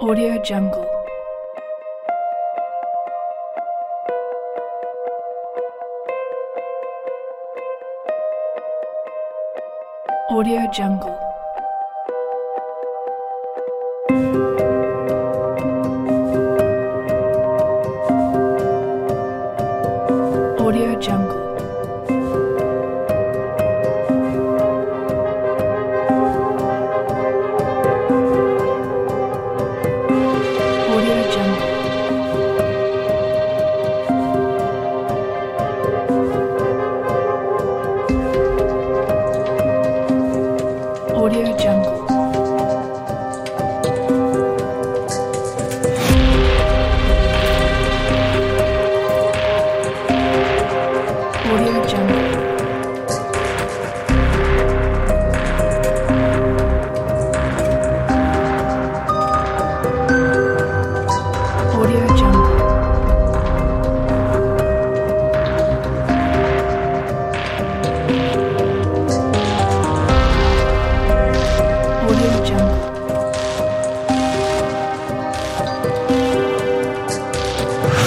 AudioJungle. AudioJungle. AudioJungle. AudioJungle. AudioJungle. AudioJungle. AudioJungle. AudioJungle.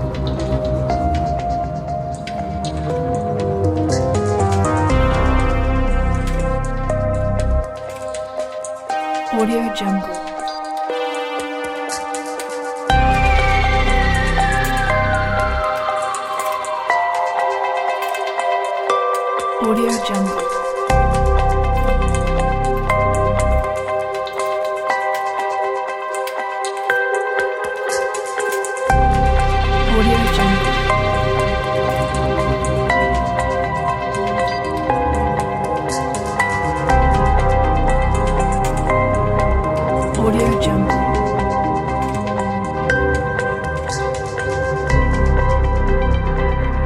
AudioJungle. AudioJungle. AudioJungle. AudioJungle. AudioJungle. AudioJungle. AudioJungle. AudioJungle. AudioJungle. AudioJungle. AudioJungle. AudioJungle. AudioJungle. AudioJungle. AudioJungle.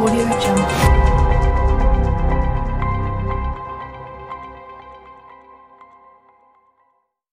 AudioJungle.